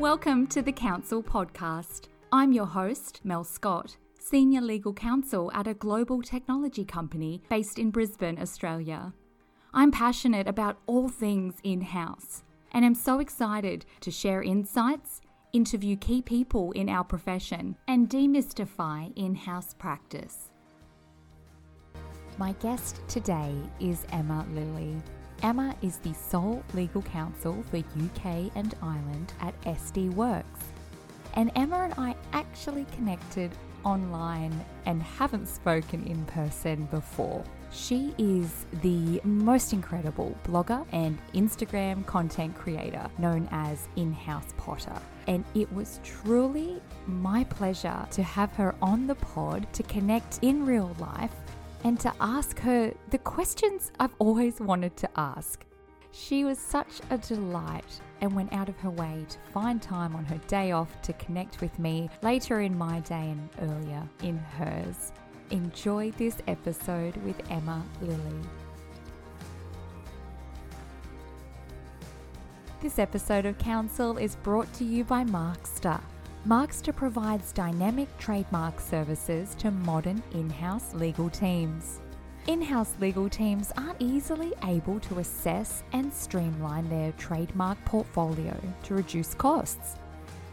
Welcome to the Counsel Podcast. I'm your host, Mel Scott, Senior Legal Counsel at a global technology company based in Brisbane, Australia. I'm passionate about all things in-house, and I'm so excited to share insights, interview key people in our profession, and demystify in-house practice. My guest today is Emma Lilly. Emma is the sole legal counsel for UK and Ireland at SD Works. And Emma and I actually connected online and haven't spoken in person before. She is the most incredible blogger and Instagram content creator known as In-House Potter. And it was truly my pleasure to have her on the pod to connect in real life and to ask her the questions I've always wanted to ask. She was such a delight and went out of her way to find time on her day off to connect with me later in my day and earlier in hers. Enjoy this episode with Emma Lilly. This episode of Counsel is brought to you by Markster. Markster provides dynamic trademark services to modern in-house legal teams. In-house legal teams aren't easily able to assess and streamline their trademark portfolio to reduce costs.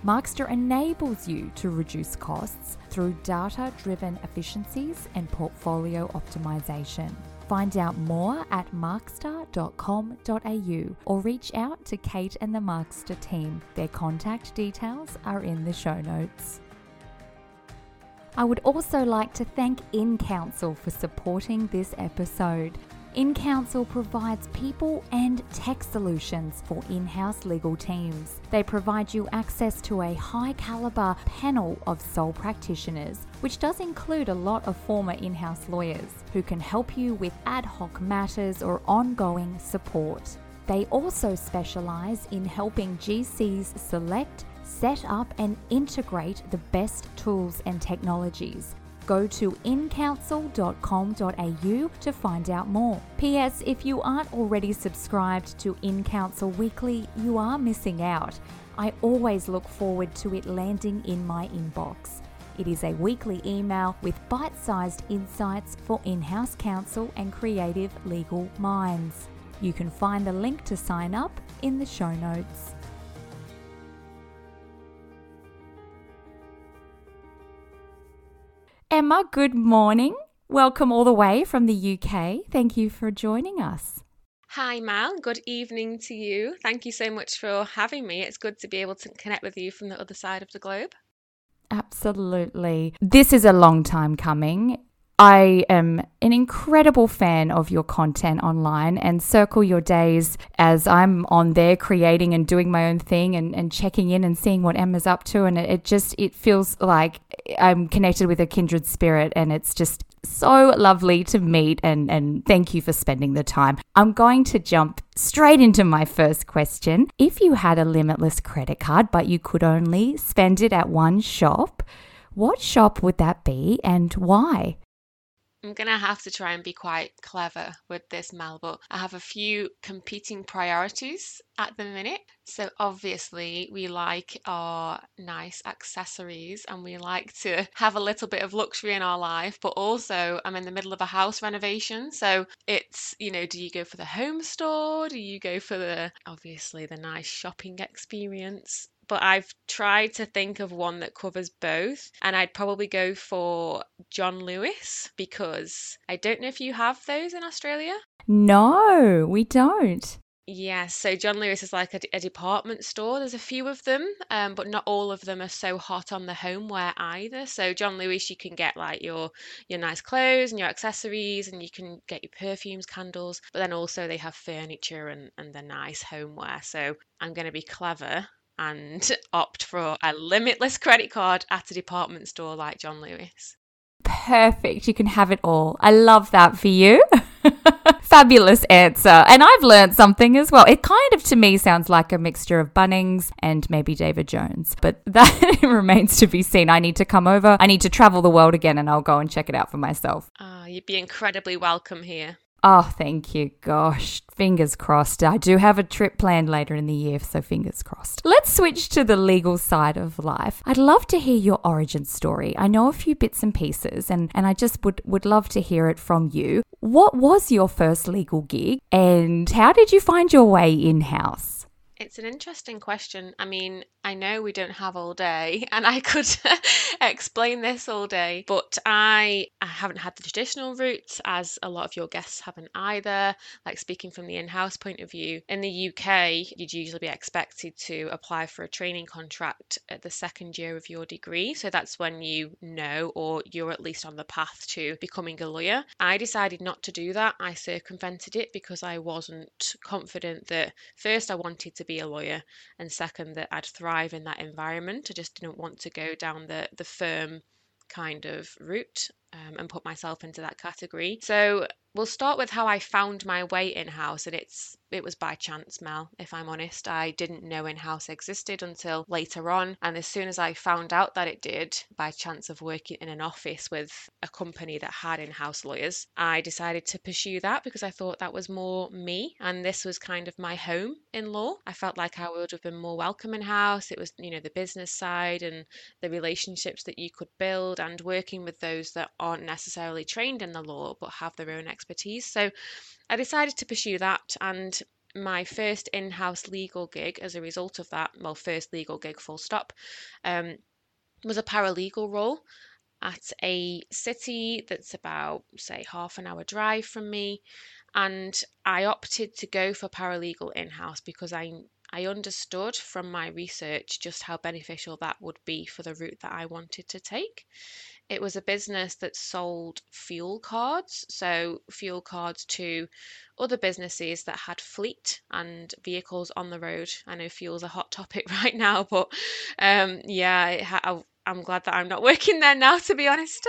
Markster enables you to reduce costs through data-driven efficiencies and portfolio optimization. Find out more at markster.com.au or reach out to Kate and the Markster team. Their contact details are in the show notes. I would also like to thank InCounsel for supporting this episode. InCounsel provides people and tech solutions for in-house legal teams. They provide you access to a high-caliber panel of sole practitioners, which does include a lot of former in-house lawyers who can help you with ad hoc matters or ongoing support. They also specialize in helping GCs select, set up, and integrate the best tools and technologies. Go to incounsel.com.au to find out more. P.S. If you aren't already subscribed to InCounsel Weekly, you are missing out. I always look forward to it landing in my inbox. It is a weekly email with bite-sized insights for in-house counsel and creative legal minds. You can find the link to sign up in the show notes. Emma, good morning. Welcome all the way from the UK. Thank you for joining us. Hi, Mal. Good evening to you. Thank you so much for having me. It's good to be able to connect with you from the other side of the globe. Absolutely. This is a long time coming. I am an incredible fan of your content online and circle your days as I'm on there creating and doing my own thing and checking in and seeing what Emma's up to. And it feels like I'm connected with a kindred spirit, and it's just so lovely to meet, and thank you for spending the time. I'm going to jump straight into my first question. If you had a limitless credit card but you could only spend it at one shop, what shop would that be and why? I'm going to have to try and be quite clever with this, Mal, but I have a few competing priorities at the minute. So obviously we like our nice accessories and we like to have a little bit of luxury in our life, but also I'm in the middle of a house renovation. So it's, do you go for the home store? Do you go for the nice shopping experience? But I've tried to think of one that covers both, and I'd probably go for John Lewis, because I don't know if you have those in Australia. No, we don't. Yeah, so John Lewis is like a department store. There's a few of them, but not all of them are so hot on the homeware either. So John Lewis, you can get like your nice clothes and your accessories, and you can get your perfumes, candles, but then also they have furniture and the nice homeware. So I'm going to be clever and opt for a limitless credit card at a department store like John Lewis. Perfect. You can have it all. I love that for you. Fabulous answer. And I've learned something as well. It kind of, to me, sounds like a mixture of Bunnings and maybe David Jones, but that remains to be seen. I need to come over. I need to travel the world again, and I'll go and check it out for myself. You'd be incredibly welcome here. Oh, thank you. Gosh, fingers crossed. I do have a trip planned later in the year, so fingers crossed. Let's switch to the legal side of life. I'd love to hear your origin story. I know a few bits and pieces, and I just would love to hear it from you. What was your first legal gig, and how did you find your way in-house? It's an interesting question. I mean, I know we don't have all day and I could explain this all day, but I haven't had the traditional route, as a lot of your guests haven't either. Like, speaking from the in-house point of view, in the UK, you'd usually be expected to apply for a training contract at the second year of your degree. So that's when you know, or you're at least on the path to becoming a lawyer. I decided not to do that. I circumvented it because I wasn't confident that, first, I wanted to be a lawyer, and second, that I'd thrive in that environment. I just didn't want to go down the firm kind of route and put myself into that category. So we'll start with how I found my way in-house, and it was by chance, Mel, if I'm honest. I didn't know in-house existed until later on, and as soon as I found out that it did, by chance of working in an office with a company that had in-house lawyers, I decided to pursue that because I thought that was more me, and this was kind of my home in law. I felt like I would have been more welcome in-house. It was, you know, the business side and the relationships that you could build, and working with those that aren't necessarily trained in the law but have their own expertise. So I decided to pursue that, and my first in-house legal gig as a result of that, well, first legal gig full stop, was a paralegal role at a city that's about, say, half an hour drive from me. And I opted to go for paralegal in-house because I understood from my research just how beneficial that would be for the route that I wanted to take. It was a business that sold fuel cards, so fuel cards to other businesses that had fleet and vehicles on the road. I know fuel's a hot topic right now, but I'm glad that I'm not working there now, to be honest.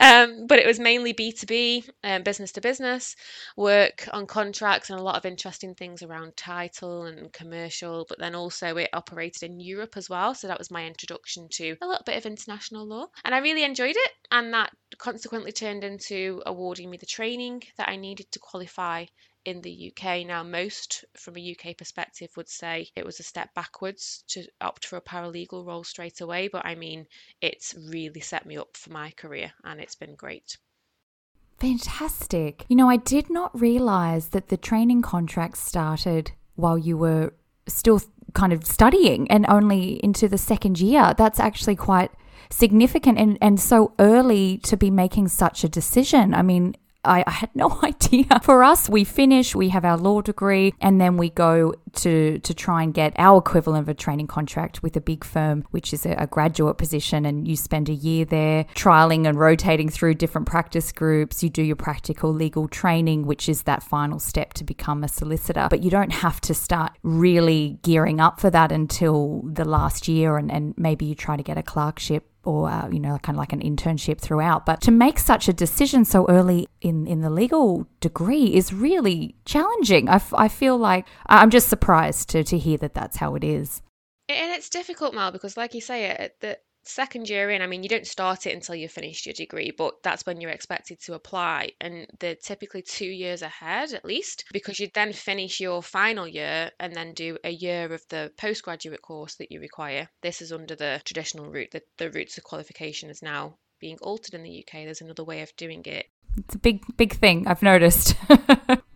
But it was mainly B2B, business to business work on contracts, and a lot of interesting things around title and commercial. But then also it operated in Europe as well, so that was my introduction to a little bit of international law, and I really enjoyed it. And that consequently turned into awarding me the training that I needed to qualify in the UK. Now, most from a UK perspective would say it was a step backwards to opt for a paralegal role straight away, but I mean, it's really set me up for my career, and it's been great. Fantastic. You know, I did not realise that the training contract started while you were still kind of studying and only into the second year. That's actually quite significant and so early to be making such a decision. I mean, I had no idea. For us, we finish, we have our law degree, and then we go to try and get our equivalent of a training contract with a big firm, which is a graduate position, and you spend a year there trialing and rotating through different practice groups. You do your practical legal training, which is that final step to become a solicitor, but you don't have to start really gearing up for that until the last year, and maybe you try to get a clerkship or, kind of like an internship throughout. But to make such a decision so early in the legal degree is really challenging. I feel like I'm just surprised to hear that that's how it is. And it's difficult, Mal, because like you say, at the second year in, I mean, you don't start it until you've finished your degree, but that's when you're expected to apply. And they're typically 2 years ahead, at least, because you then finish your final year and then do a year of the postgraduate course that you require. This is under the traditional route. The routes of qualification is now being altered in the UK. There's another way of doing it. It's a big thing, I've noticed.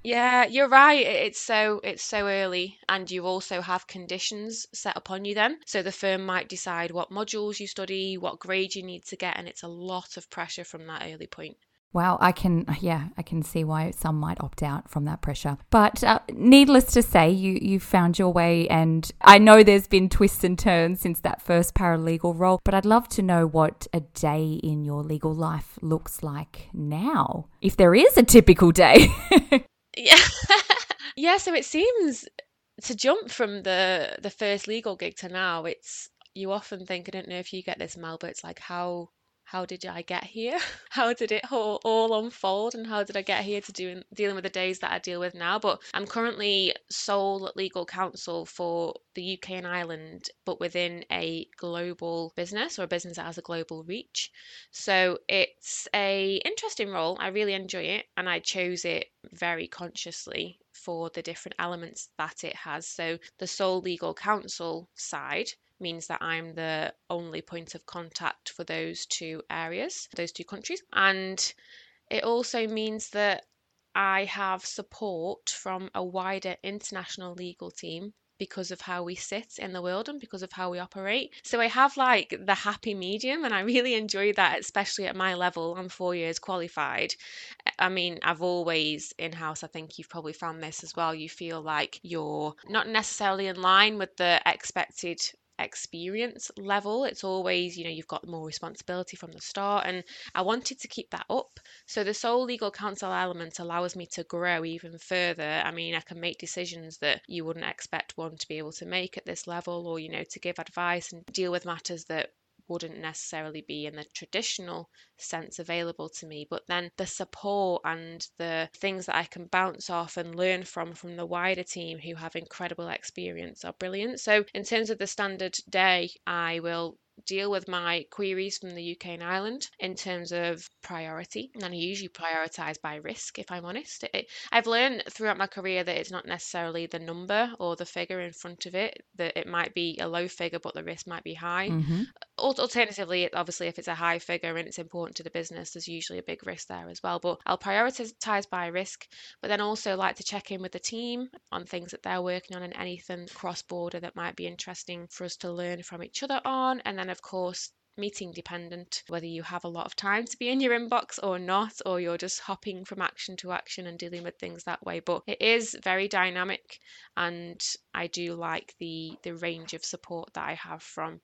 Yeah, you're right. It's so early, and you also have conditions set upon you then. So the firm might decide what modules you study, what grade you need to get, and it's a lot of pressure from that early point. Wow, I can see why some might opt out from that pressure. But needless to say, you found your way, and I know there's been twists and turns since that first paralegal role, but I'd love to know what a day in your legal life looks like now, if there is a typical day. Yeah. Yeah, so it seems to jump from the first legal gig to now, you often think, I don't know if you get this, Mel, but it's like, how how did I get here? How did it all unfold, and how did I get here to dealing with the days that I deal with now? But I'm currently sole legal counsel for the UK and Ireland, but within a global business, or a business that has a global reach. So it's an interesting role. I really enjoy it, and I chose it very consciously for the different elements that it has. So the sole legal counsel side means that I'm the only point of contact for those two areas, those two countries. And it also means that I have support from a wider international legal team because of how we sit in the world and because of how we operate. So I have like the happy medium, and I really enjoy that, especially at my level. I'm 4 years qualified. I mean, I've always in-house, I think you've probably found this as well, you feel like you're not necessarily in line with the expected experience level. It's always, you know, you've got more responsibility from the start, and I wanted to keep that up. So the sole legal counsel element allows me to grow even further. I mean, I can make decisions that you wouldn't expect one to be able to make at this level, or, you know, to give advice and deal with matters that wouldn't necessarily be in the traditional sense available to me. But then the support and the things that I can bounce off and learn from the wider team who have incredible experience are brilliant. So in terms of the standard day, I will deal with my queries from the UK and Ireland in terms of priority, and I usually prioritise by risk, if I'm honest. I've learned throughout my career that it's not necessarily the number or the figure in front of it, that it might be a low figure but the risk might be high. Mm-hmm. Alternatively, obviously, if it's a high figure and it's important to the business, there's usually a big risk there as well. But I'll prioritise by risk, but then also like to check in with the team on things that they're working on and anything cross-border that might be interesting for us to learn from each other on. And then, of course, meeting dependent, whether you have a lot of time to be in your inbox or not, or you're just hopping from action to action and dealing with things that way. But it is very dynamic, and I do like the range of support that I have from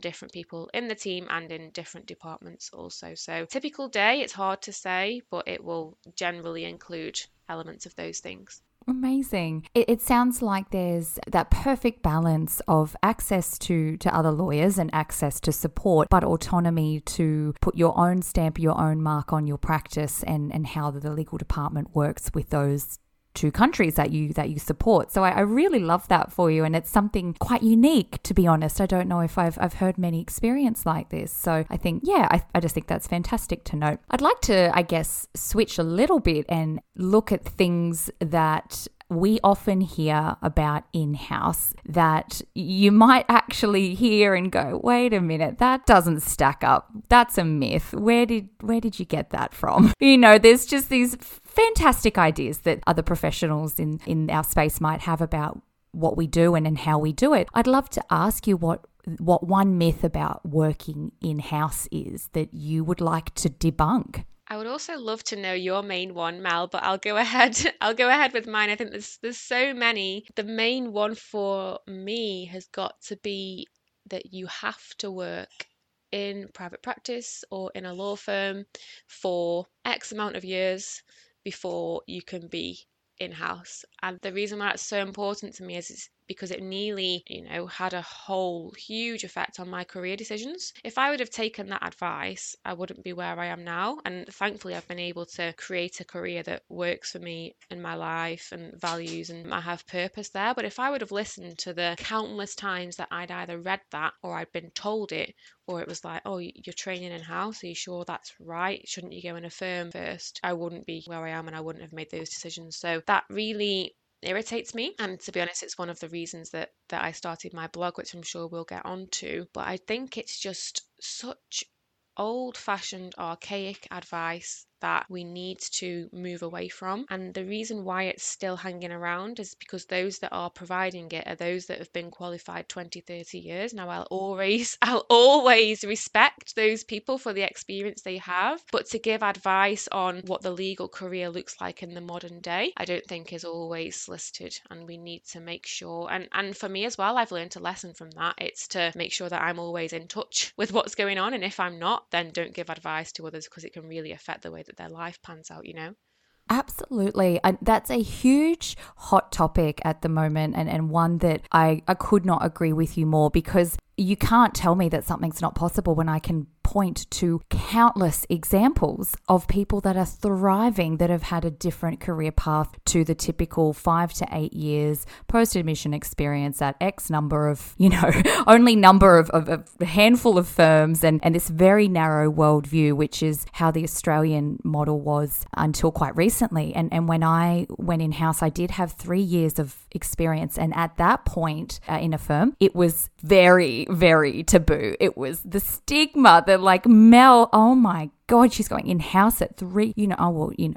different people in the team and in different departments also. So typical day, it's hard to say, but it will generally include elements of those things. Amazing. It sounds like there's that perfect balance of access to other lawyers and access to support, but autonomy to put your own stamp, your own mark on your practice and how the legal department works with those two countries that you support. So I really love that for you, and it's something quite unique, to be honest. I don't know if I've heard many experience like this. So I think, yeah, I just think that's fantastic to note. I'd like to, I guess, switch a little bit and look at things that we often hear about in-house that you might actually hear and go, wait a minute, that doesn't stack up. That's a myth. Where did you get that from? You know, there's just these fantastic ideas that other professionals in our space might have about what we do and how we do it. I'd love to ask you what one myth about working in-house is that you would like to debunk. I would also love to know your main one, Mel, but I'll go ahead with mine. I think there's so many. The main one for me has got to be that you have to work in private practice or in a law firm for X amount of years before you can be in-house. And the reason why it's so important to me is it's because it nearly, you know, had a whole huge effect on my career decisions. If I would have taken that advice, I wouldn't be where I am now. And thankfully, I've been able to create a career that works for me and my life and values, and I have purpose there. But if I would have listened to the countless times that I'd either read that or I'd been told it, or it was like, oh, you're training in-house, are you sure that's right? Shouldn't you go in a firm first? I wouldn't be where I am, and I wouldn't have made those decisions. So that really irritates me, and to be honest, it's one of the reasons that I started my blog, which I'm sure we'll get onto. But I think it's just such old-fashioned, archaic advice that we need to move away from. And the reason why it's still hanging around is because those that are providing it are those that have been qualified 20, 30 years. Now, I'll always respect those people for the experience they have, but to give advice on what the legal career looks like in the modern day, I don't think is always solicited. And we need to make sure, and for me as well, I've learned a lesson from that. It's to make sure that I'm always in touch with what's going on. And if I'm not, then don't give advice to others, because it can really affect the way that their life pans out, you know? Absolutely. And that's a huge hot topic at the moment, and one that I could not agree with you more, because you can't tell me that something's not possible when I can point to countless examples of people that are thriving, that have had a different career path to the typical 5 to 8 years post-admission experience at X number of, only number of a handful of firms and this very narrow worldview, which is how the Australian model was until quite recently. And when I went in-house, I did have 3 years of experience. And at that point in a firm, it was very, very taboo. It was the stigma that like, Mel, oh my God, she's going in-house at 3,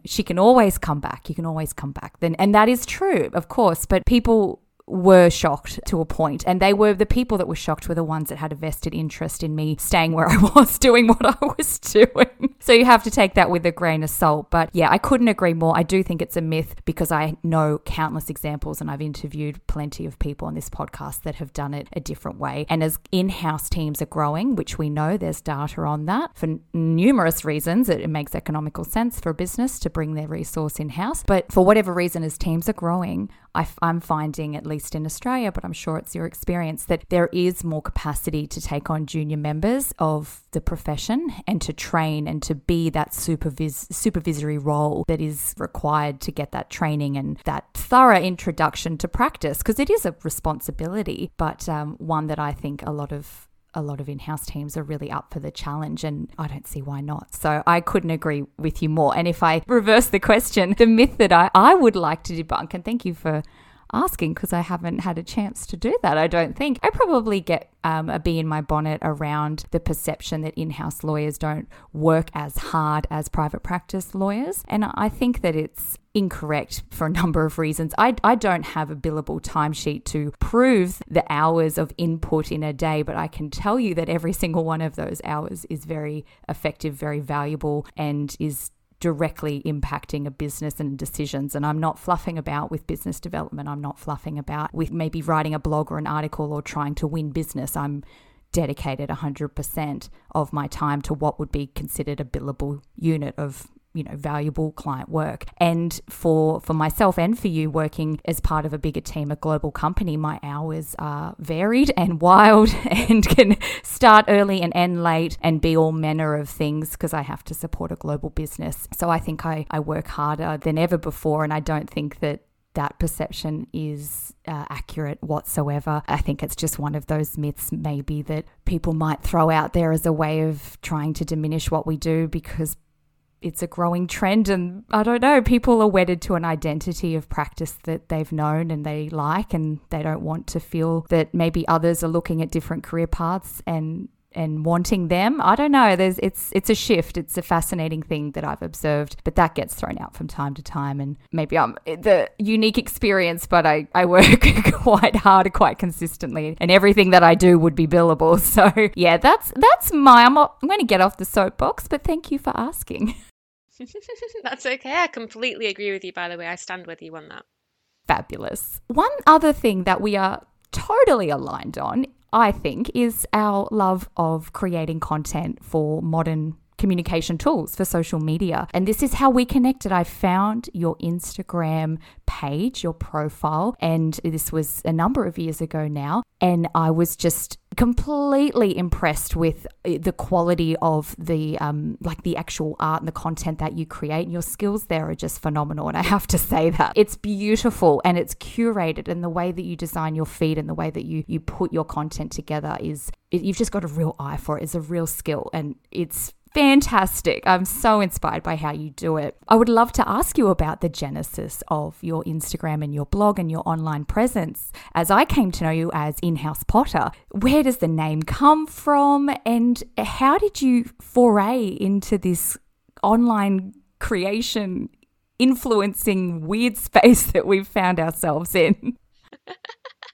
she can always come back. You can always come back. And that is true, of course, but people were shocked to a point, and they were the people that were shocked were the ones that had a vested interest in me staying where I was doing what I was doing. So you have to take that with a grain of salt. But yeah, I couldn't agree more. I do think it's a myth because I know countless examples, and I've interviewed plenty of people on this podcast that have done it a different way. And as in-house teams are growing, which we know there's data on that for numerous reasons, it makes economical sense for a business to bring their resource in-house. But for whatever reason, as teams are growing, I'm finding, at least in Australia, but I'm sure it's your experience, that there is more capacity to take on junior members of the profession and to train and to be that supervisory role that is required to get that training and that thorough introduction to practice, because it is a responsibility, but one that I think a lot of in-house teams are really up for the challenge, and I don't see why not. So I couldn't agree with you more. And if I reverse the question, the myth that I would like to debunk, and thank you for asking because I haven't had a chance to do that, I don't think. I probably get a bee in my bonnet around the perception that in-house lawyers don't work as hard as private practice lawyers. And I think that it's incorrect for a number of reasons. I don't have a billable timesheet to prove the hours of input in a day, but I can tell you that every single one of those hours is very effective, very valuable, and is directly impacting a business and decisions. And I'm not fluffing about with business development. I'm not fluffing about with maybe writing a blog or an article or trying to win business. I'm dedicated 100% of my time to what would be considered a billable unit of valuable client work. And for myself and for you, working as part of a bigger team, a global company, my hours are varied and wild and can start early and end late and be all manner of things because I have to support a global business. So I think I work harder than ever before, and I don't think that perception is accurate whatsoever. I think it's just one of those myths maybe that people might throw out there as a way of trying to diminish what we do because it's a growing trend, and I don't know, people are wedded to an identity of practice that they've known and they like, and they don't want to feel that maybe others are looking at different career paths and wanting them. I don't know. It's a shift. It's a fascinating thing that I've observed, but that gets thrown out from time to time. And maybe I'm the unique experience, but I work quite hard, quite consistently, and everything that I do would be billable. So yeah, that's I'm going to get off the soapbox, but thank you for asking. That's okay. I completely agree with you, by the way. I stand with you on that. Fabulous. One other thing that we are totally aligned on, I think, is our love of creating content for modern communication tools, for social media. And this is how we connected. I found your Instagram page, your profile, and this was a number of years ago now. And I was just completely impressed with the quality of the actual art and the content that you create, and your skills there are just phenomenal. And I have to say that it's beautiful and it's curated, and the way that you design your feed and the way that you put your content together you've just got a real eye for it. It's a real skill and it's fantastic. I'm so inspired by how you do it. I would love to ask you about the genesis of your Instagram and your blog and your online presence. As I came to know you as In-House Potter, where does the name come from, and how did you foray into this online creation, influencing weird space that we've found ourselves in?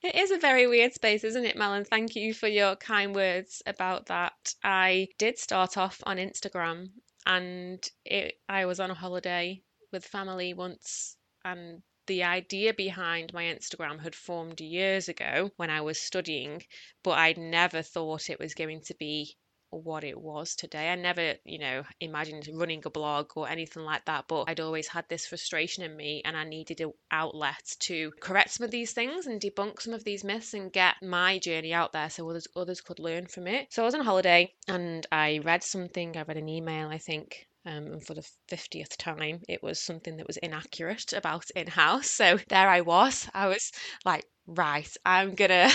It is a very weird space, isn't it, Mel? And thank you for your kind words about that. I did start off on Instagram, and I was on a holiday with family once, and the idea behind my Instagram had formed years ago when I was studying, but I'd never thought it was going to be what it was today. I never, imagined running a blog or anything like that, but I'd always had this frustration in me and I needed an outlet to correct some of these things and debunk some of these myths and get my journey out there so others could learn from it. So I was on holiday and I read an email, I think, and for the 50th time, it was something that was inaccurate about in-house. So there I was like, right, I'm gonna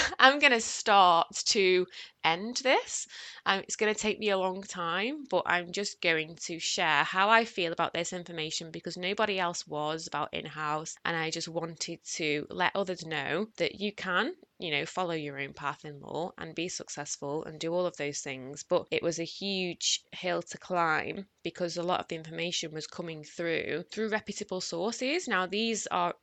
start to end this. It's gonna take me a long time, but I'm just going to share how I feel about this information because nobody else was about in-house, and I just wanted to let others know that you can, follow your own path in law and be successful and do all of those things. But it was a huge hill to climb because a lot of the information was coming through reputable sources. Now these are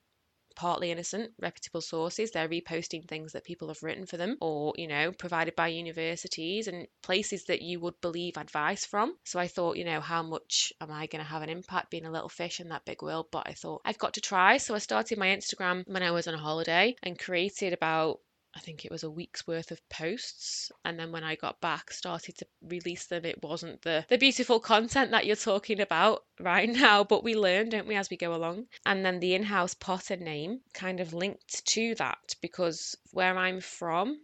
partly innocent, reputable sources. They're reposting things that people have written for them or, provided by universities and places that you would believe advice from. So I thought, how much am I going to have an impact being a little fish in that big world? But I thought I've got to try. So I started my Instagram when I was on holiday and created about, I think it was a week's worth of posts, and then when I got back started to release them. It wasn't the beautiful content that you're talking about right now, but we learn, don't we, as we go along. And then the In-House Potter name kind of linked to that because where I'm from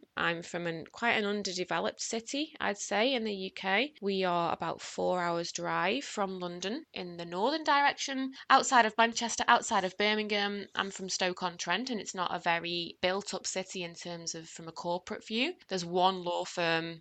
quite an underdeveloped city, I'd say, in the UK. We are about 4 hours drive from London in the northern direction, outside of Manchester, outside of Birmingham. I'm from Stoke-on-Trent and it's not a very built-up city in terms of from a corporate view. There's one law firm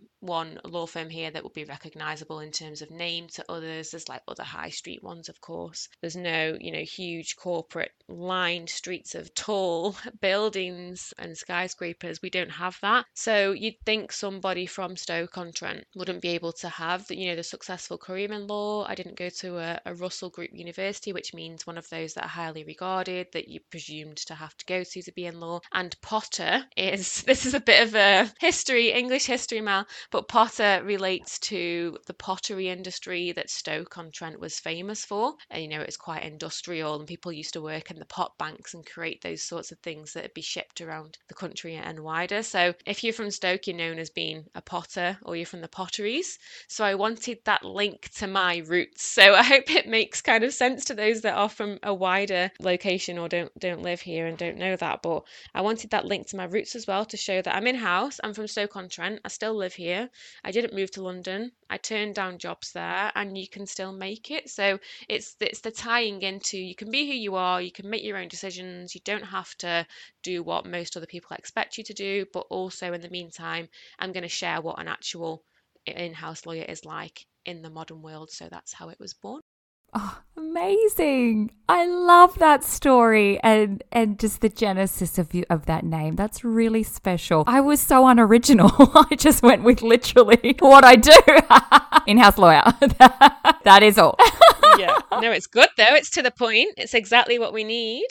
here that will be recognisable in terms of name to others. There's like other high street ones, of course. There's no, huge corporate lined streets of tall buildings and skyscrapers. We don't have that. So you'd think somebody from Stoke-on-Trent wouldn't be able to have, the successful career in law. I didn't go to a Russell Group university, which means one of those that are highly regarded, that you presumed to have to go to be in law. And Potter this is a bit of a history, English history, Mel, but Potter relates to the pottery industry that Stoke-on-Trent was famous for. And, it was quite industrial and people used to work in the pot banks and create those sorts of things that would be shipped around the country and wider. So if you're from Stoke, you're known as being a potter or you're from the potteries. So I wanted that link to my roots. So I hope it makes kind of sense to those that are from a wider location or don't live here and don't know that. But I wanted that link to my roots as well to show that I'm in-house. I'm from Stoke-on-Trent. I still live here. I didn't move to London. I turned down jobs there and you can still make it. So it's the tying into you can be who you are. You can make your own decisions. You don't have to do what most other people expect you to do, but also in the meantime, I'm going to share what an actual in-house lawyer is like in the modern world. So that's how it was born. Oh, amazing. I love that story and just the genesis of that name. That's really special. I was so unoriginal. I just went with literally what I do. In-house lawyer. That is all. Yeah. No, it's good though. It's to the point. It's exactly what we need.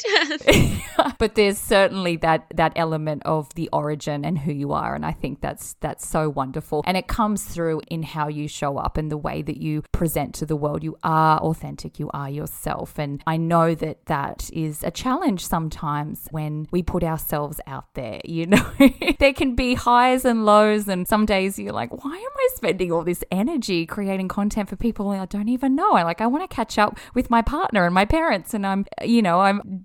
But there's certainly that element of the origin and who you are. And I think that's so wonderful. And it comes through in how you show up and the way that you present to the world. You are authentic. You are yourself. And I know that is a challenge sometimes when we put ourselves out there. There can be highs and lows. And some days you're like, why am I spending all this energy creating content for people I don't even know? I want to catch up with my partner and my parents, and I'm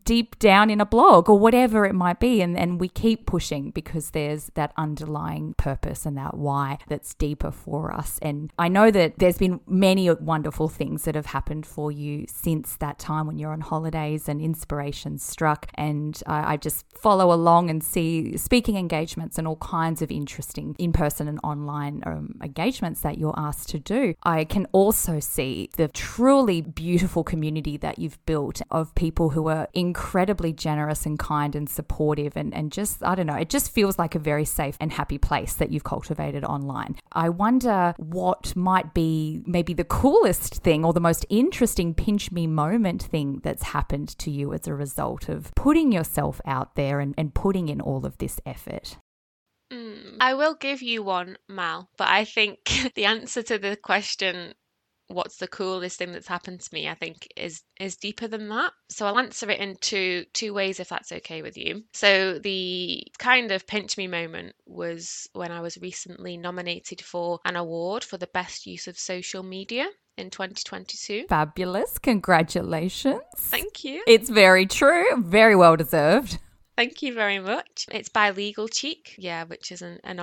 deep down in a blog or whatever it might be, and we keep pushing because there's that underlying purpose and that why that's deeper for us. And I know that there's been many wonderful things that have happened for you since that time when you're on holidays and inspiration struck, and I just follow along and see speaking engagements and all kinds of interesting in-person and online engagements that you're asked to do. I can also see the truly beautiful community that you've built of people who are incredibly generous and kind and supportive and just, I don't know, it just feels like a very safe and happy place that you've cultivated online. I wonder what might be maybe the coolest thing or the most interesting pinch me moment thing that's happened to you as a result of putting yourself out there and putting in all of this effort. I will give you one, Mal, but I think the answer to the question what's the coolest thing that's happened to me, I think is deeper than that. So I'll answer it in two ways, if that's okay with you. So the kind of pinch me moment was when I was recently nominated for an award for the best use of social media in 2022. Fabulous. Congratulations. Thank you. It's very true. Very well deserved. Thank you very much. It's by Legal Cheek, which is an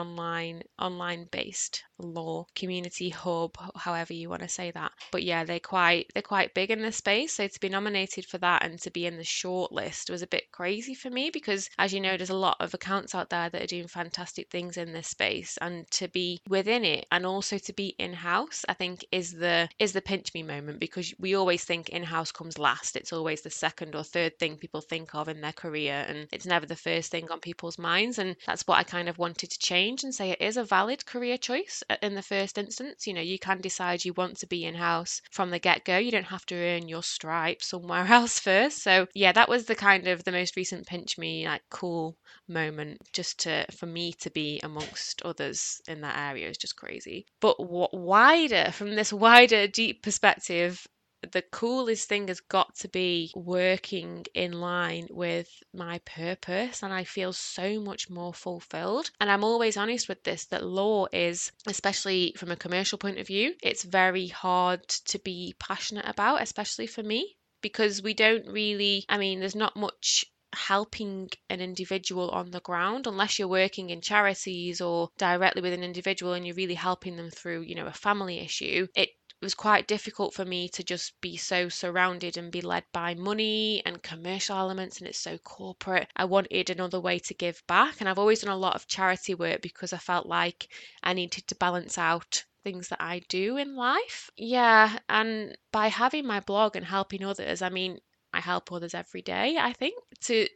online-based law community hub, however you want to say that. But yeah, they're quite big in this space. So to be nominated for that and to be in the shortlist was a bit crazy for me because, as you know, there's a lot of accounts out there that are doing fantastic things in this space, and to be within it and also to be in-house, I think is the pinch me moment, because we always think in-house comes last. It's always the second or third thing people think of in their career, and it's never the first thing on people's minds. And that's what I kind of wanted to change and say, it is a valid career choice in the first instance. You know, you can decide you want to be in-house from the get-go. You don't have to earn your stripe somewhere else first. So yeah, that was the kind of the most recent pinch me, like, cool moment, just for me to be amongst others in that area is just crazy. But from this wider deep perspective, the coolest thing has got to be working in line with my purpose, and I feel so much more fulfilled. And I'm always honest with this, that law is, especially from a commercial point of view, it's very hard to be passionate about, especially for me, because we don't really, I mean, there's not much helping an individual on the ground unless you're working in charities or directly with an individual and you're really helping them through, you know, a family issue. It was quite difficult for me to just be so surrounded and be led by money and commercial elements, and it's so corporate. I wanted another way to give back, and I've always done a lot of charity work because I felt like I needed to balance out things that I do in life. Yeah, and by having my blog and helping others, I mean, I help others every day, I think, to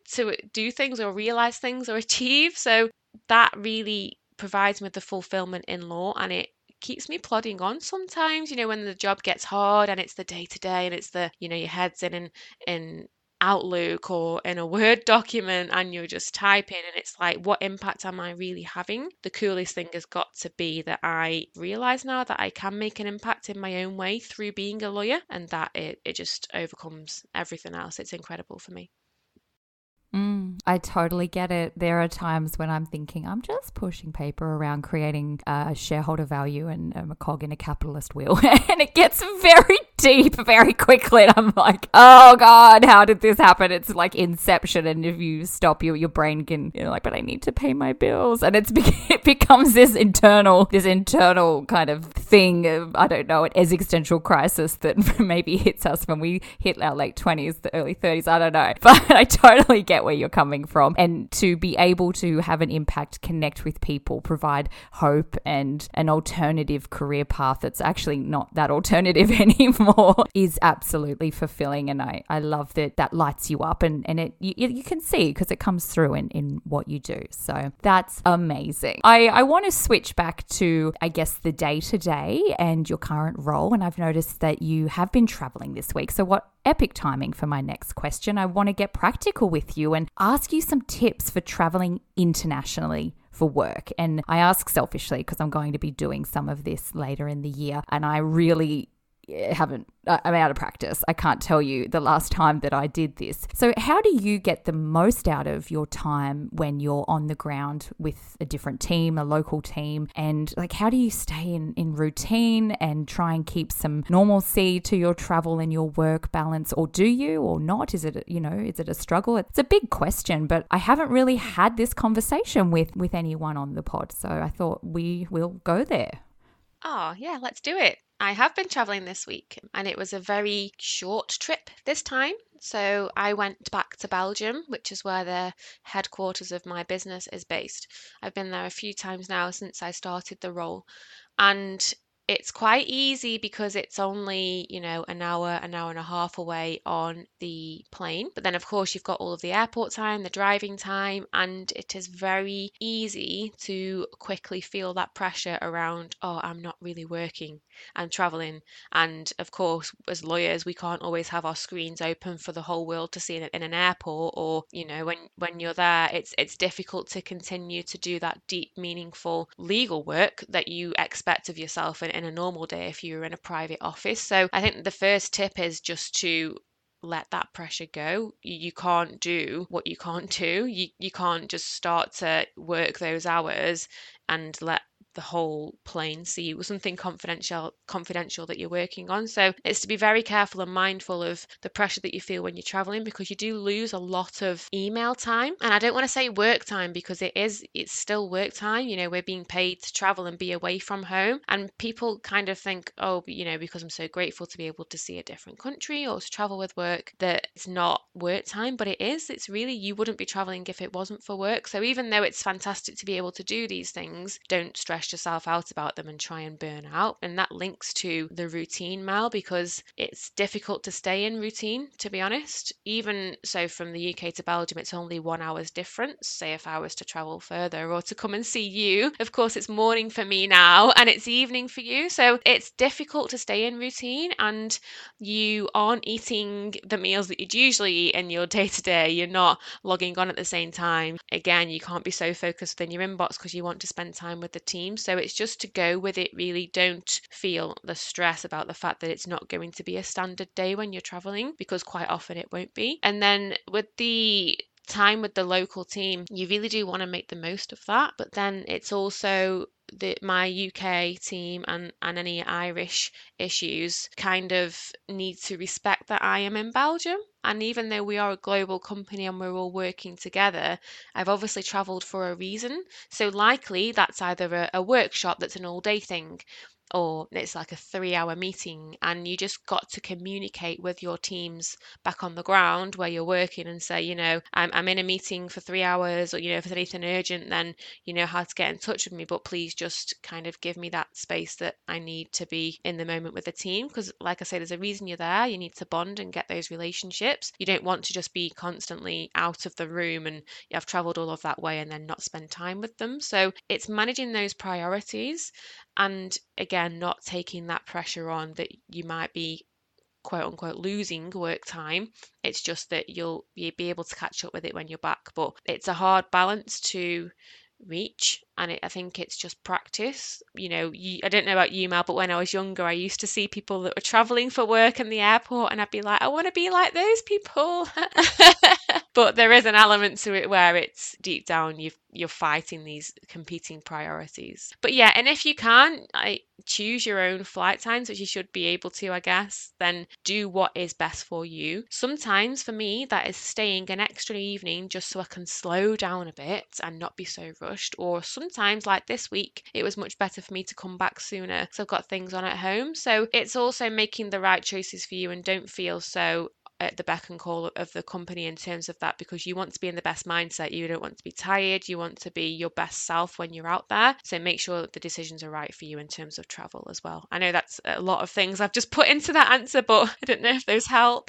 do things or realize things or achieve. So that really provides me with the fulfillment in law, and it keeps me plodding on sometimes, you know, when the job gets hard and it's the day-to-day and it's the, you know, your head's in Outlook or in a Word document and you're just typing, and it's like, what impact am I really having? The coolest thing has got to be that I realize now that I can make an impact in my own way through being a lawyer, and that it just overcomes everything else. It's incredible for me. I totally get it. There are times when I'm thinking, I'm just pushing paper around, creating shareholder value, and I'm a cog in a capitalist wheel. And it gets very deep very quickly. And I'm like, oh God, how did this happen? It's like Inception. And if you stop, your brain can, you know, like, but I need to pay my bills. And it becomes this internal kind of thing of, I don't know, an existential crisis that maybe hits us when we hit our late 20s, the early 30s. I don't know. But I totally get where you're coming from, and to be able to have an impact, connect with people, provide hope and an alternative career path that's actually not that alternative anymore is absolutely fulfilling. And I love that lights you up, and it you can see, because it comes through in what you do. So that's amazing. I want to switch back to, I guess, the day-to-day and your current role, and I've noticed that you have been traveling this week. So what epic timing for my next question. I want to get practical with you and ask you some tips for traveling internationally for work. And I ask selfishly because I'm going to be doing some of this later in the year, and I really haven't, I'm out of practice. I can't tell you the last time that I did this. So how do you get the most out of your time when you're on the ground with a different team, a local team? And like, how do you stay in routine and try and keep some normalcy to your travel and your work balance? Or do you or not? Is it a struggle? It's a big question, but I haven't really had this conversation with anyone on the pod. So I thought we will go there. Oh yeah, let's do it. I have been traveling this week, and it was a very short trip this time. So I went back to Belgium, which is where the headquarters of my business is based. I've been there a few times now since I started the role, and it's quite easy because it's only, you know, an hour and a half away on the plane. But then, of course, you've got all of the airport time, the driving time, and it is very easy to quickly feel that pressure around, oh, I'm not really working, I'm traveling. And of course, as lawyers, we can't always have our screens open for the whole world to see in an airport, or, you know, when you're there, it's difficult to continue to do that deep, meaningful legal work that you expect of yourself in in a normal day if you were in a private office. So I think the first tip is just to let that pressure go. You can't do what you can't do. You can't just start to work those hours and let the whole plane see something confidential that you're working on. So it's to be very careful and mindful of the pressure that you feel when you're traveling, because you do lose a lot of email time. And I don't want to say work time, because it's still work time. You know, we're being paid to travel and be away from home, and people kind of think, oh, you know, because I'm so grateful to be able to see a different country or to travel with work, that it's not work time. But it is. It's really, you wouldn't be traveling if it wasn't for work. So even though it's fantastic to be able to do these things, don't stress yourself out about them and try and burn out. And that links to the routine, Mel, because it's difficult to stay in routine, to be honest. Even so, from the UK to Belgium, it's only 1 hour's difference. Say if I was to travel further or to come and see you, of course it's morning for me now and it's evening for you, so it's difficult to stay in routine. And you aren't eating the meals that you'd usually eat in your day-to-day. You're not logging on at the same time. Again, you can't be so focused within your inbox because you want to spend time with the team. So it's just to go with it, really. Don't feel the stress about the fact that it's not going to be a standard day when you're traveling, because quite often it won't be. And then with the time with the local team, you really do want to make the most of that. But then it's also my UK team and any Irish issues kind of need to respect that I am in Belgium. And even though we are a global company and we're all working together, I've obviously travelled for a reason. So likely that's either a workshop that's an all-day thing, or it's like a 3-hour meeting, and you just got to communicate with your teams back on the ground where you're working and say, you know, I'm in a meeting for 3 hours, or, you know, if there's anything urgent, then you know how to get in touch with me, but please just kind of give me that space that I need to be in the moment with the team. Because like I say, there's a reason you're there. You need to bond and get those relationships. You don't want to just be constantly out of the room and I've travelled all of that way and then not spend time with them. So it's managing those priorities, and again, not taking that pressure on that you might be quote unquote losing work time. It's just that you'll be able to catch up with it when you're back. But it's a hard balance to reach, and I think it's just practice. You know, I don't know about you, Mel, but when I was younger, I used to see people that were traveling for work in the airport, and I'd be like, I want to be like those people. But there is an element to it where it's deep down you're fighting these competing priorities. But yeah, and if you can choose your own flight times, which you should be able to, I guess, then do what is best for you. Sometimes for me, that is staying an extra evening just so I can slow down a bit and not be so rushed. Or sometimes, like this week, it was much better for me to come back sooner because I've got things on at home. So it's also making the right choices for you, and don't feel so at the beck and call of the company in terms of that, because you want to be in the best mindset. You don't want to be tired. You want to be your best self when you're out there. So make sure that the decisions are right for you in terms of travel as well. I know that's a lot of things I've just put into that answer, but I don't know if those help.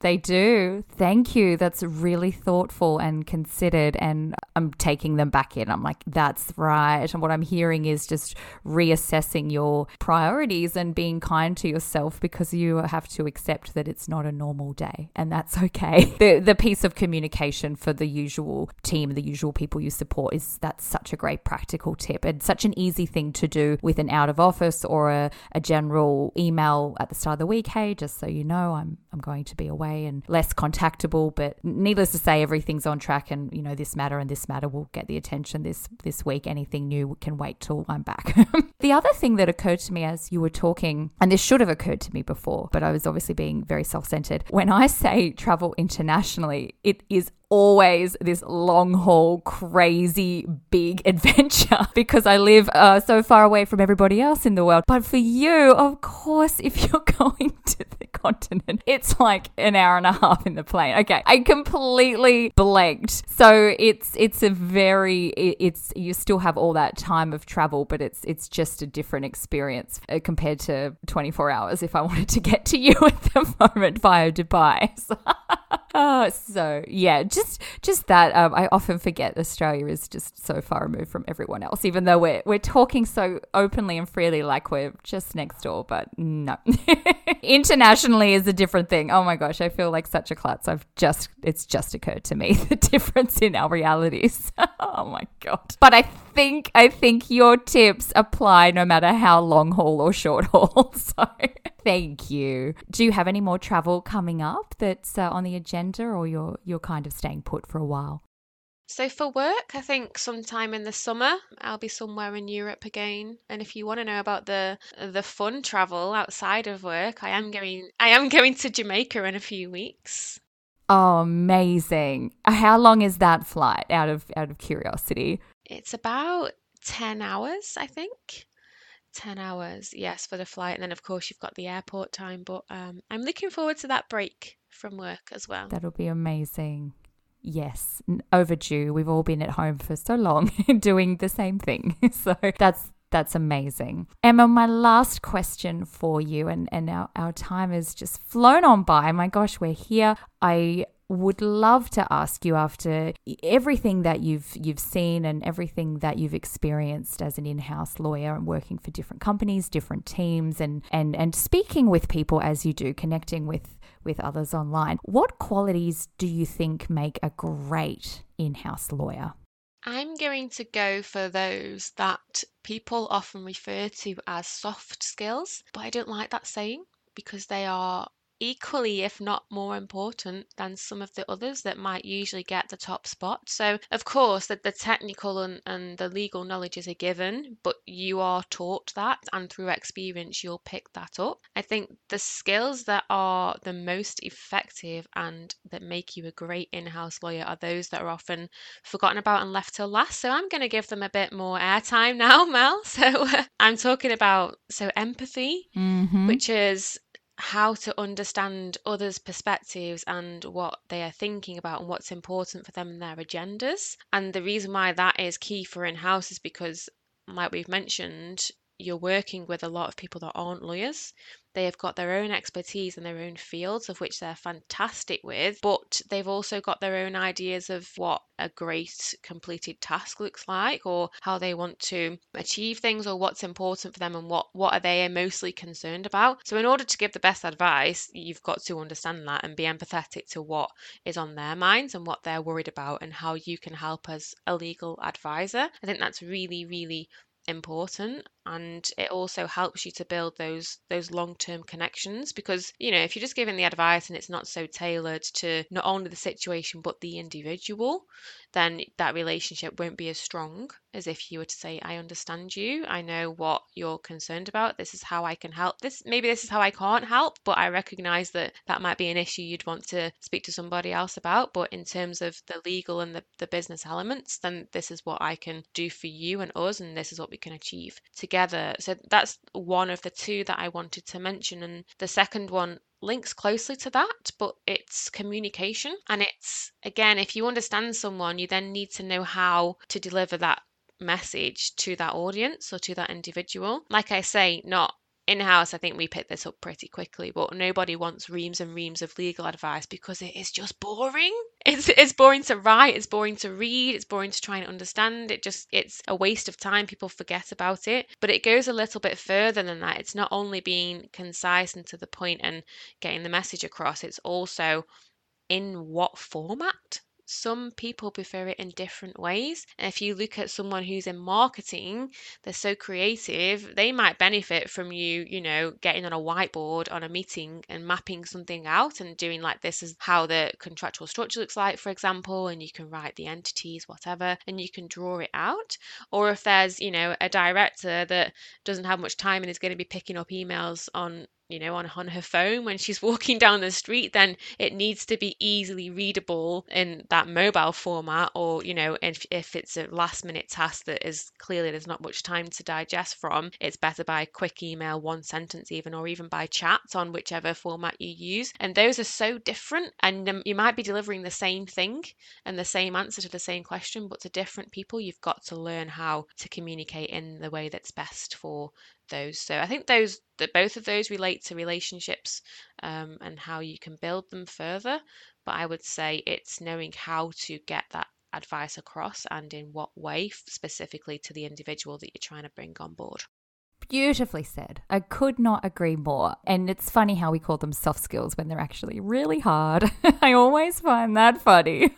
They do. Thank you. That's really thoughtful and considered, and I'm taking them back in. I'm like, that's right. And what I'm hearing is just reassessing your priorities and being kind to yourself, because you have to accept that it's not a normal day, and that's okay. The piece of communication for the usual team, the usual people you support, that's such a great practical tip, and such an easy thing to do with an out of office or a general email at the start of the week. Hey, just so you know, I'm going to be away and less contactable, but needless to say, everything's on track, and you know, this matter and this matter will get the attention this week. Anything new can wait till I'm back. The other thing that occurred to me as you were talking, and this should have occurred to me before, but I was obviously being very self-centered, when I say travel internationally, it is always this long haul, crazy, big adventure, because I live so far away from everybody else in the world. But for you, of course, if you're going to the continent, it's like an hour and a half in the plane. Okay, I completely blanked. So it's you still have all that time of travel, but it's just a different experience compared to 24 hours if I wanted to get to you at the moment via Dubai. So yeah, just that. I often forget Australia is just so far removed from everyone else, even though we're talking so openly and freely, like we're just next door. But no, internationally is a different thing. Oh my gosh, I feel like such a klutz. It's just occurred to me the difference in our realities. Oh my god! But I I think your tips apply no matter how long haul or short haul. So thank you. Do you have any more travel coming up that's on the agenda, or you're kind of staying put for a while? So for work, I think sometime in the summer, I'll be somewhere in Europe again. And if you want to know about the fun travel outside of work, I am going to Jamaica in a few weeks. Oh, amazing. How long is that flight, out of curiosity? It's about 10 hours, I think. 10 hours, yes, for the flight. And then, of course, you've got the airport time. But I'm looking forward to that break from work as well. That'll be amazing. Yes, overdue. We've all been at home for so long doing the same thing. So that's amazing. Emma, my last question for you, and our time has just flown on by. My gosh, we're here. I would love to ask you, after everything that you've seen and everything that you've experienced as an in-house lawyer and working for different companies, different teams, and speaking with people as you do, connecting with others online, what qualities do you think make a great in-house lawyer? I'm going to go for those that people often refer to as soft skills, but I don't like that saying, because they are equally, if not more important than some of the others that might usually get the top spot. So of course that the technical and the legal knowledge is a given, but you are taught that, and through experience you'll pick that up. I think the skills that are the most effective and that make you a great in-house lawyer are those that are often forgotten about and left till last. So I'm going to give them a bit more airtime now, Mel. So I'm talking about empathy, which is how to understand others' perspectives and what they are thinking about and what's important for them and their agendas. And the reason why that is key for in-house is because, like we've mentioned, you're working with a lot of people that aren't lawyers. They have got their own expertise in their own fields, of which they're fantastic with, but they've also got their own ideas of what a great completed task looks like, or how they want to achieve things, or what's important for them, and what are they mostly concerned about. So in order to give the best advice, you've got to understand that and be empathetic to what is on their minds and what they're worried about, and how you can help as a legal advisor. I think that's really, really important, and it also helps you to build those long-term connections, because if you're just giving the advice and it's not so tailored to not only the situation but the individual, then that relationship won't be as strong as if you were to say, I understand you, I know what you're concerned about, this is how I can help, this is how I can't help, but I recognize that might be an issue you'd want to speak to somebody else about, but in terms of the legal and the business elements, then this is what I can do for you and us, and this is what we can achieve together. So that's one of the two that I wanted to mention, and the second one links closely to that, but it's communication. And it's, again, if you understand someone, you then need to know how to deliver that message to that audience or to that individual. Like I say, not in-house, I think we picked this up pretty quickly, but nobody wants reams and reams of legal advice, because it is just boring. It's boring to write, it's boring to read, it's boring to try and understand. It's a waste of time. People forget about it. But it goes a little bit further than that. It's not only being concise and to the point and getting the message across, it's also in what format. Some people prefer it in different ways. And if you look at someone who's in marketing, they're so creative, they might benefit from you getting on a whiteboard on a meeting and mapping something out and doing, like, this is how the contractual structure looks like, for example, and you can write the entities, whatever, and you can draw it out. Or if there's, a director that doesn't have much time and is going to be picking up emails on her phone when she's walking down the street, then it needs to be easily readable in that mobile format, or if it's a last minute task that is clearly there's not much time to digest from, it's better by quick email, one sentence even, or even by chat on whichever format you use. And those are so different, and you might be delivering the same thing and the same answer to the same question, but to different people. You've got to learn how to communicate in the way that's best for those. So I think both of those relate to relationships and how you can build them further, but I would say it's knowing how to get that advice across and in what way specifically to the individual that you're trying to bring on board. Beautifully said. I could not agree more. And it's funny how we call them soft skills when they're actually really hard. I always find that funny.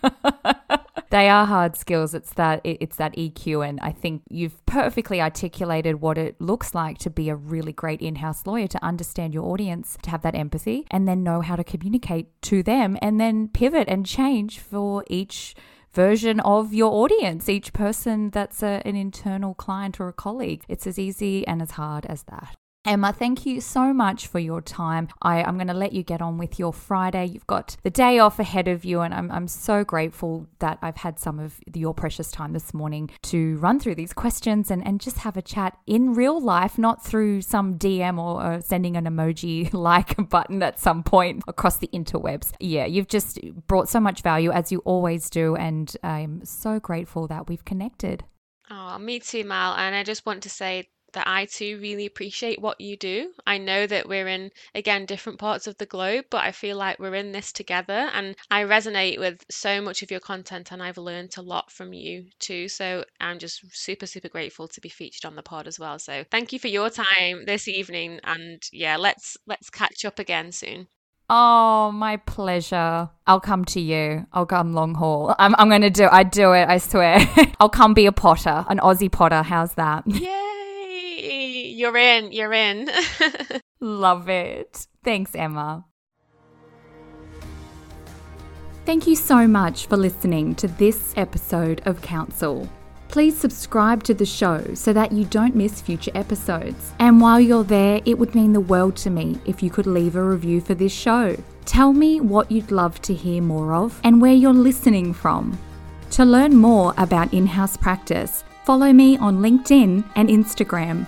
They are hard skills. It's that EQ, and I think you've perfectly articulated what it looks like to be a really great in-house lawyer, to understand your audience, to have that empathy, and then know how to communicate to them, and then pivot and change for each version of your audience, each person that's an internal client or a colleague. It's as easy and as hard as that. Emma, thank you so much for your time. I'm going to let you get on with your Friday. You've got the day off ahead of you, and I'm so grateful that I've had some of your precious time this morning to run through these questions and just have a chat in real life, not through some DM or sending an emoji like button at some point across the interwebs. Yeah, you've just brought so much value, as you always do, and I'm so grateful that we've connected. Oh, me too, Mel. And I just want to say that I too really appreciate what you do. I know that we're in, again, different parts of the globe, but I feel like we're in this together, and I resonate with so much of your content, and I've learned a lot from you too. So I'm just super, super grateful to be featured on the pod as well. So thank you for your time this evening, and yeah, let's catch up again soon. Oh, my pleasure. I'll come to you. I'll come long haul. I do it, I swear. I'll come be a potter, an Aussie potter. How's that? Yeah. You're in. Love it. Thanks, Emma. Thank you so much for listening to this episode of Counsel. Please subscribe to the show so that you don't miss future episodes. And while you're there, it would mean the world to me if you could leave a review for this show. Tell me what you'd love to hear more of and where you're listening from. To learn more about in-house practice, follow me on LinkedIn and Instagram.